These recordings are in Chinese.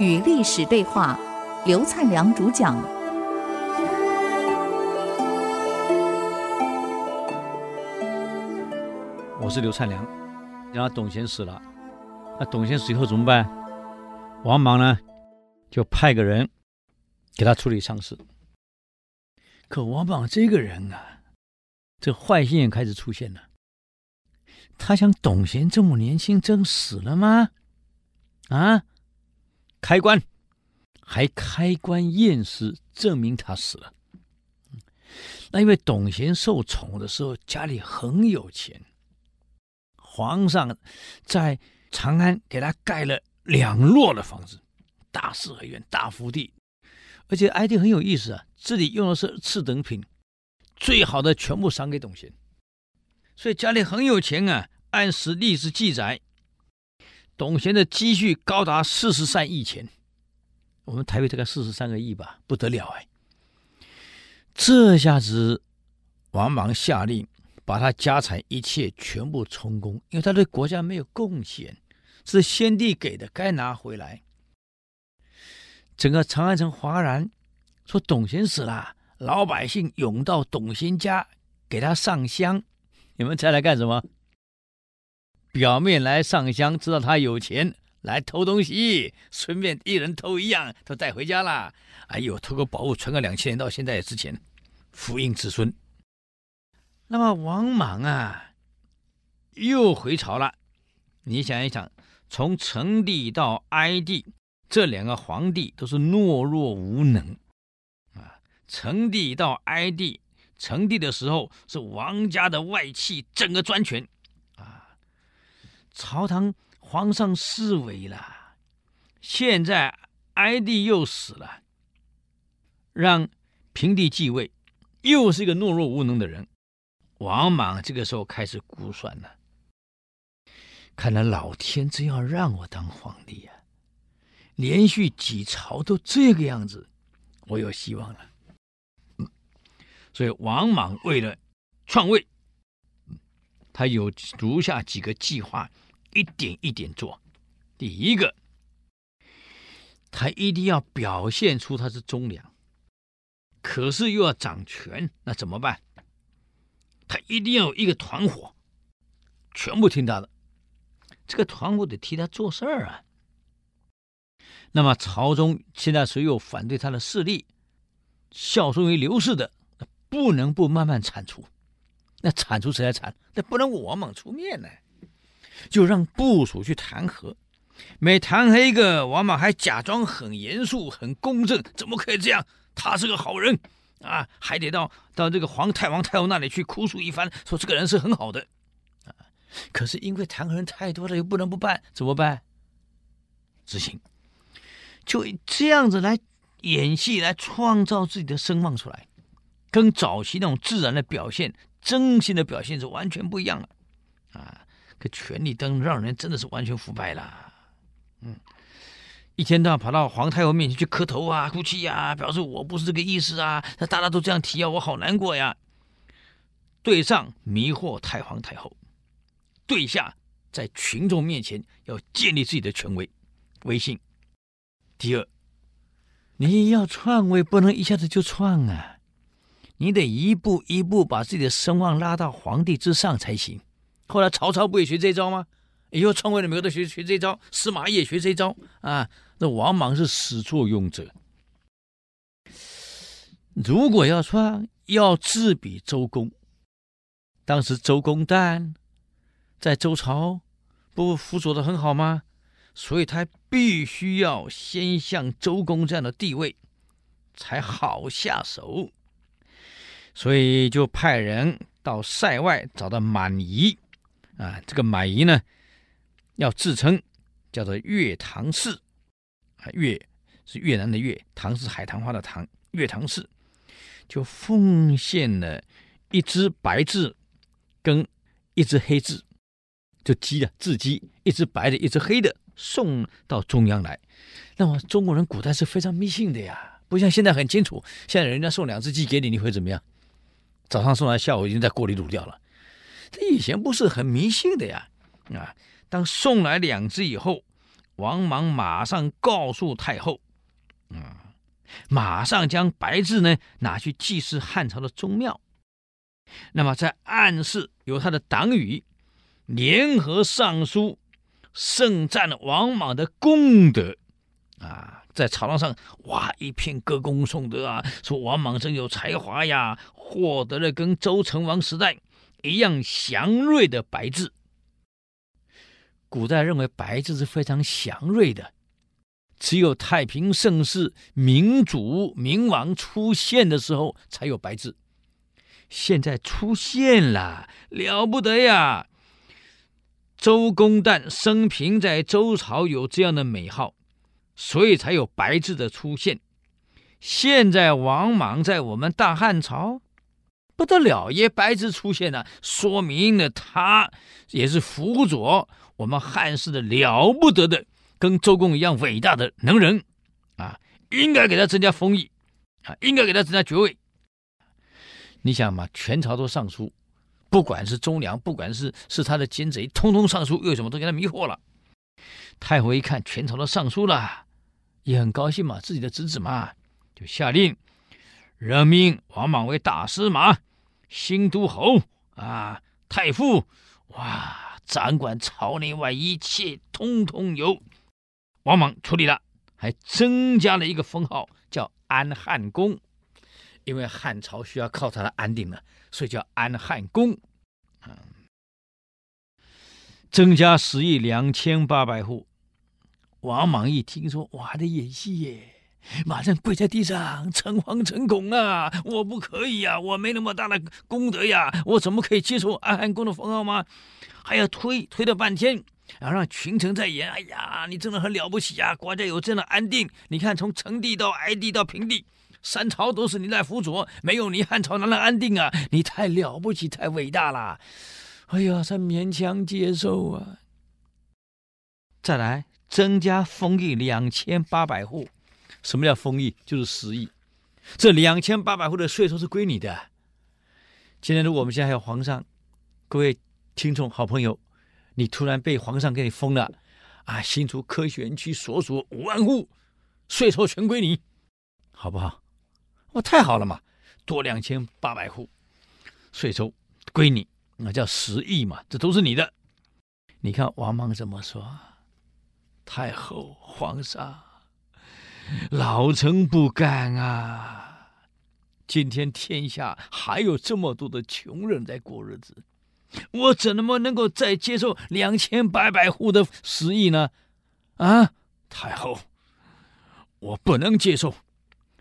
与历史对话，刘灿良主讲。我是刘灿良。然后董贤死了，那董贤死以后怎么办？王莽呢，就派个人给他处理丧事。可王莽这个人啊，这坏心眼开始出现了。他想，董贤这么年轻，真死了吗？啊，开棺，还开棺验尸，证明他死了。那因为董贤受宠的时候，家里很有钱，皇上在长安给他盖了2座的房子，大四合院、大福地。而且 ID 很有意思啊，这里用的是次等品，最好的全部赏给董贤，所以家里很有钱啊。按时历史记载，董贤的积蓄高达43亿钱，我们台币大概43个亿吧，不得了哎！这下子王莽下令把他家产一切全部充公，因为他对国家没有贡献，是先帝给的，该拿回来。整个长安城哗然，说董贤死了，老百姓涌到董贤家给他上香。你们猜来干什么？表面来上香，知道他有钱，来偷东西，顺便一人偷一样都带回家了。哎呦，偷个宝物传个2000年，到现在也值钱，福荫子孙。那么王莽啊，又回朝了。你想一想，从成帝到哀帝，这2个皇帝都是懦弱无能啊！成帝到哀帝，成帝的时候是王家的外戚，整个专权啊，朝堂皇上失位了。现在哀帝又死了，让平帝继位，又是一个懦弱无能的人。王莽这个时候开始估算了，看来老天真要让我当皇帝啊！连续几朝都这个样子，我有希望了。所以王莽为了篡位，他有如下几个计划，一点一点做。第一个，他一定要表现出他是忠良，可是又要掌权，那怎么办？他一定要有一个团伙，全部听他的。这个团伙得替他做事儿啊。那么朝中现在所有反对他的势力，效忠于刘氏的，不能不慢慢铲除。那铲除谁来铲？那不能王莽出面呢，就让部属去弹劾。每弹劾一个，王莽还假装很严肃、很公正，怎么可以这样？他是个好人啊，还得到这个皇太王、太后那里去哭诉一番，说这个人是很好的啊。可是因为弹劾人太多了，又不能不办，怎么办？执行。就这样子来演戏，来创造自己的声望出来，跟早期那种自然的表现、真心的表现是完全不一样了啊！可权力登让人真的是完全腐败了。一天到晚跑到皇太后面前去磕头啊、哭泣啊，表示我不是这个意思啊，大家都这样提啊，我好难过呀。对上迷惑太皇太后，对下在群众面前要建立自己的权威、威信。第二，你要篡位，不能一下子就篡啊！你得一步一步把自己的声望拉到皇帝之上才行。后来曹操不也学这招吗？以后篡位的每个都学这招，司马懿也学这招啊。那王莽是始作俑者。如果要篡，要自比周公。当时周公旦在周朝不辅佐的很好吗？所以他必须要先像周公这样的地位才好下手，所以就派人到塞外找到满夷啊。这个满夷呢，要自称叫做越唐氏，越是越南的越，唐是海棠花的唐，越唐氏就奉献了一只白雉跟一只黑雉，就鸡啊，雉鸡，一只白的，一只黑的，送到中央来。那么中国人古代是非常迷信的呀，不像现在很清楚。现在人家送2只鸡给你，你会怎么样？早上送来，下午已经在锅里卤掉了。这以前不是很迷信的呀，啊，当送来两只以后，王莽马上告诉太后，马上将白雉呢拿去祭祀汉朝的宗庙。那么在暗示由他的党羽联合上书盛赞王莽的功德啊，在朝堂上哇一片歌功颂德啊，说王莽真有才华呀，获得了跟周成王时代一样祥瑞的白雉。古代认为白雉是非常祥瑞的，只有太平盛世明主明王出现的时候才有白雉，现在出现了，了不得呀！周公旦生平在周朝有这样的美好，所以才有白雉的出现。现在王莽在我们大汉朝不得了耶，白雉出现了，说明了他也是辅佐我们汉室的了不得的，跟周公一样伟大的能人啊！应该给他增加封邑啊，应该给他增加爵位。你想嘛，全朝都上书，不管是忠良，不管是他的奸贼，通通上书，又有什么都给他迷惑了。太后一看全朝都上书了，也很高兴嘛，自己的侄子嘛，就下令任命王莽为大司马、新都侯啊、太傅，哇，掌管朝内外一切，通通由王莽处理了，还增加了一个封号叫安汉公。因为汉朝需要靠他的安定了，所以叫安汉公。增加10亿2800户。王莽一听说，哇，还在演戏耶，马上跪在地上，诚惶诚恐啊！我不可以啊，我没那么大的功德呀，我怎么可以接受安汉公的封号吗？还要推了半天，然后让群臣在言，哎呀，你真的很了不起啊！国家有这样的安定，你看从成帝到哀帝到平帝，三朝都是你在辅佐，没有你汉朝哪能安定啊？你太了不起，太伟大了！哎呀，才勉强接受啊。再来增加封邑2800户，什么叫封邑？就是10亿。这2800户的税收是归你的。今天如果我们现在还有皇上，各位听众好朋友，你突然被皇上给你封了啊，新竹科学园区所属5万户，税收全归你，好不好？哇，太好了嘛！多2800户，税收归你，那叫10亿嘛，这都是你的。你看王莽怎么说？太后、皇上，老臣不敢啊！今天天下还有这么多的穷人在过日子，我怎么能够再接受2800户的10亿呢？啊，太后，我不能接受。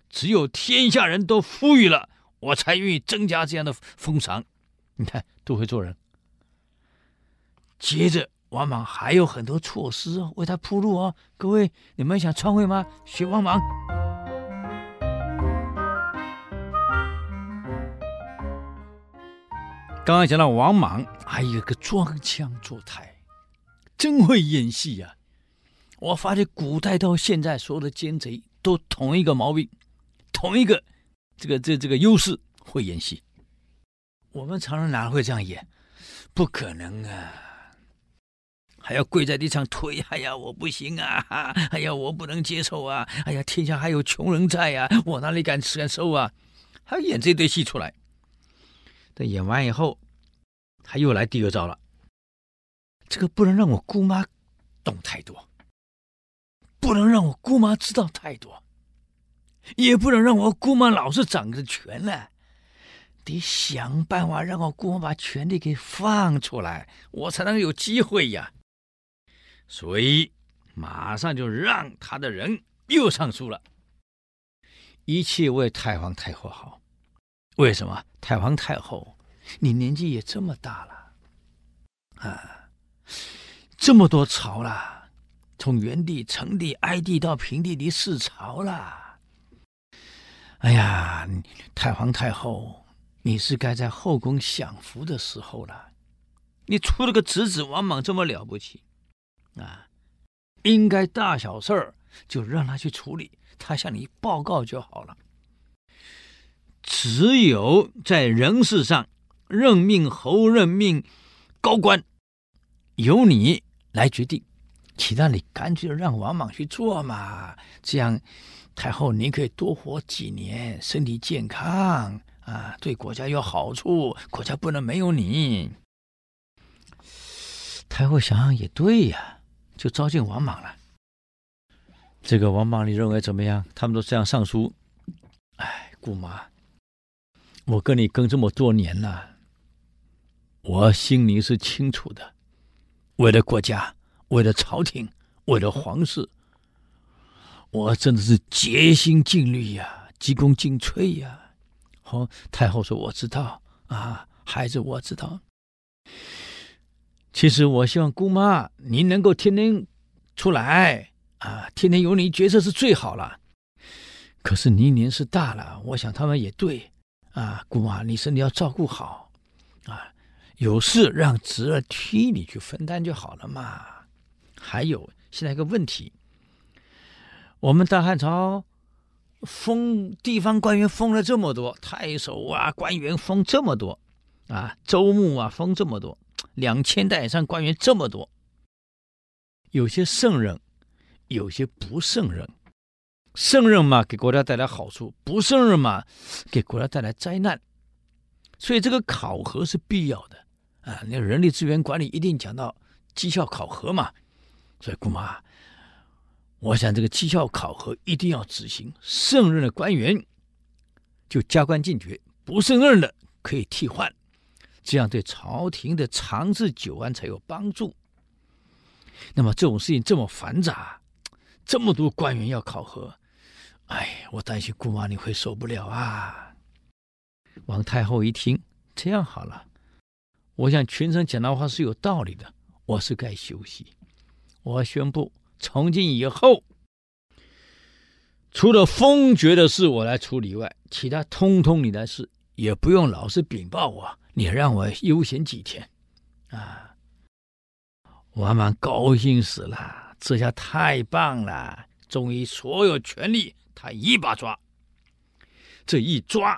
只有天下人都富裕了，我才愿意增加这样的封赏。你看，都会做人。接着，王莽还有很多措施哦，为他铺路哦。各位，你们想创会吗？学王莽。刚刚讲到王莽，还有一个装腔作态，真会演戏呀！我发觉古代到现在，所有的奸贼都同一个毛病。同一个这个优势，会演戏。我们常人哪会这样演？不可能啊！还要跪在地上推，哎呀，我不行啊！哎呀，我不能接受啊！哎呀，天下还有穷人在呀、啊，我哪里敢吃敢受啊？还要演这堆戏出来。但演完以后，他又来第二招了。这个不能让我姑妈懂太多，不能让我姑妈知道太多。也不能让我姑妈老是掌着权了，得想办法让我姑妈把权力给放出来，我才能有机会呀。所以马上就让他的人又上书了，一切为太皇太后好。为什么？太皇太后，你年纪也这么大了啊，这么多朝了，从元帝、成帝、哀帝到平帝，第4朝了。哎呀，太皇太后，你是该在后宫享福的时候了。你出了个侄子王莽这么了不起啊，应该大小事儿就让他去处理，他向你报告就好了。只有在人事上任命侯、任命高官，由你来决定，岂让你干脆让王莽去做嘛？这样太后您可以多活几年，身体健康啊，对国家有好处，国家不能没有你。太后想想也对呀，就召见王莽了。这个王莽，你认为怎么样？他们都这样上书，哎，姑妈，我跟你跟这么多年了，我心里是清楚的，为了国家，为了朝廷，为了皇室，我真的是竭心尽力呀，急功近瘁呀。哦，太后说我知道啊，孩子我知道。其实我希望姑妈您能够天天出来。啊，天天有你角色是最好了。可是你年事大了，我想他们也对啊。姑妈，你身体要照顾好啊，有事让侄儿替你去分担就好了嘛。还有现在一个问题，我们大汉朝封地方官员封了这么多，太守啊官员封这么多啊，州牧啊封这么多，2000代以上官员这么多，有些圣人。有些不胜任，胜任嘛给国家带来好处，不胜任嘛给国家带来灾难，所以这个考核是必要的啊！那人力资源管理一定讲到绩效考核嘛，所以姑妈，我想这个绩效考核一定要执行，胜任的官员就加官进爵，不胜任的可以替换，这样对朝廷的长治久安才有帮助。那么这种事情这么繁杂。这么多官员要考核，哎，我担心姑妈你会受不了啊。王太后一听，这样好了，我想群臣讲的话是有道理的，我是该休息。我宣布，从今以后，除了封爵的事我来处理外，其他通通你来事，也不用老是禀报我，你让我悠闲几天啊。王莽高兴死了。这下太棒了，终于所有权力他一把抓，这一抓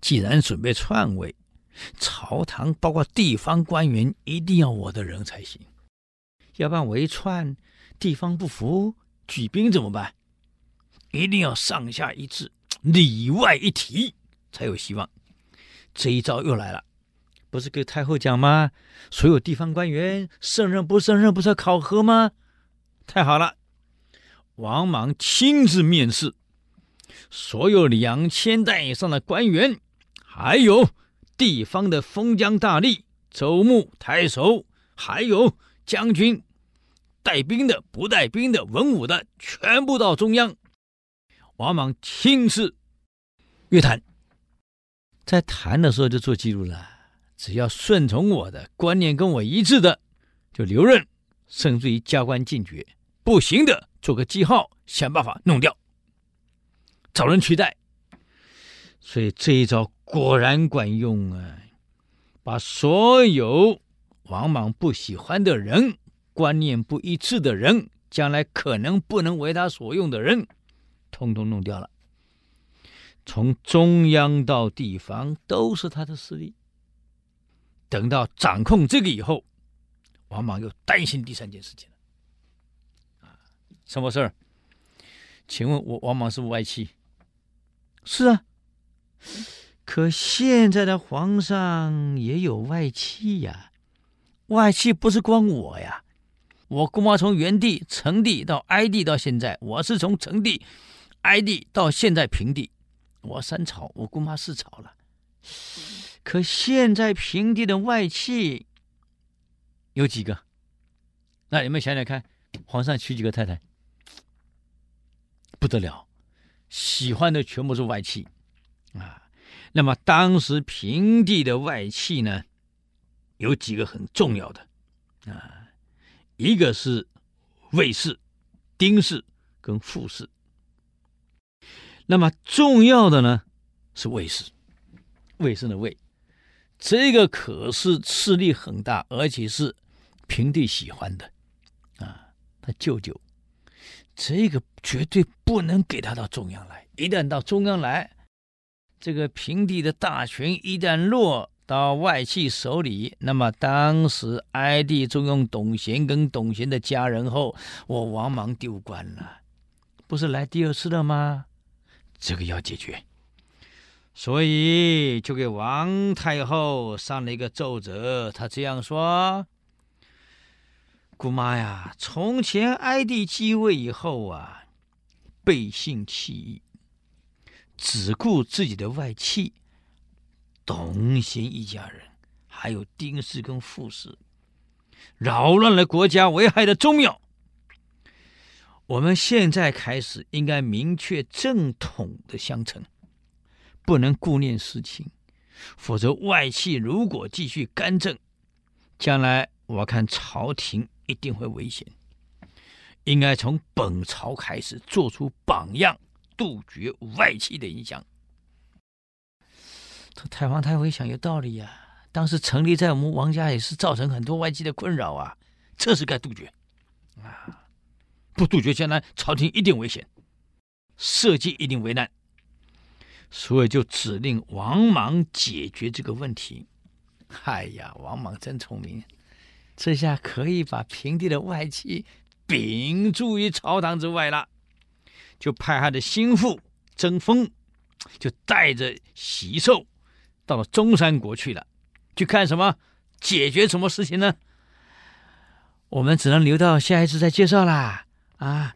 既然准备篡位，朝堂包括地方官员一定要我的人才行，要不然我一篡地方不服举兵怎么办？一定要上下一致，里外一体才有希望。这一招又来了，不是给太后讲吗？所有地方官员胜任不胜任不是要考核吗？太好了，王莽亲自面试所有2000代以上的官员，还有地方的封疆大吏、州牧、太守，还有将军，带兵的、不带兵的、文武的，全部到中央，王莽亲自阅谈。在谈的时候就做记录了，只要顺从我的观念跟我一致的就留任，甚至于加官进爵，不行的做个记号，想办法弄掉，找人取代。所以这一招果然管用啊！把所有王莽不喜欢的人、观念不一致的人、将来可能不能为他所用的人，统统弄掉了，从中央到地方都是他的势力。等到掌控这个以后，王莽又担心第3件事情了。什么事儿？请问我王莽是不是外戚？是啊，可现在的皇上也有外戚呀，外戚不是光我呀，我姑妈从元帝、成帝到哀帝到现在，我是从成帝、哀帝到现在平帝，我3朝，我姑妈4朝了。可现在平地的外戚有几个？那你们想想看，皇上娶几个太太？不得了，喜欢的全部是外戚啊。那么当时平地的外戚呢，有几个很重要的啊，一个是卫氏、丁氏跟傅氏。那么重要的呢是卫氏，卫氏的卫。这个可是势力很大，而且是平帝喜欢的啊，他舅舅，这个绝对不能给他到中央来。一旦到中央来，这个平帝的大权一旦落，到外戚手里。那么当时哀帝重用董贤跟董贤的家人后，我王莽丢官了，不是来第二次了吗？这个要解决，所以就给王太后上了一个奏折。他这样说：姑妈呀，从前哀帝继位以后啊，背信弃义，只顾自己的外戚董贤一家人，还有丁氏跟傅氏，扰乱了国家，危害了宗庙。我们现在开始应该明确正统的相承，不能顾念私情，否则外戚如果继续干政，将来我看朝廷一定会危险。应该从本朝开始做出榜样，杜绝外戚的影响。太皇太后一想有道理啊，当时成立在我们王家也是造成很多外戚的困扰啊，这是该杜绝啊！不杜绝，将来朝廷一定危险，社稷一定危难。所以就指令王莽解决这个问题。哎呀，王莽真聪明，这下可以把平地的外戚摒除于朝堂之外了。就派他的心腹曾丰，就带着玺绶到了中山国去了，去看什么？解决什么事情呢？我们只能留到下一次再介绍啦！啊，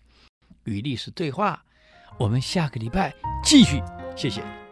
与历史对话，我们下个礼拜继续，谢谢。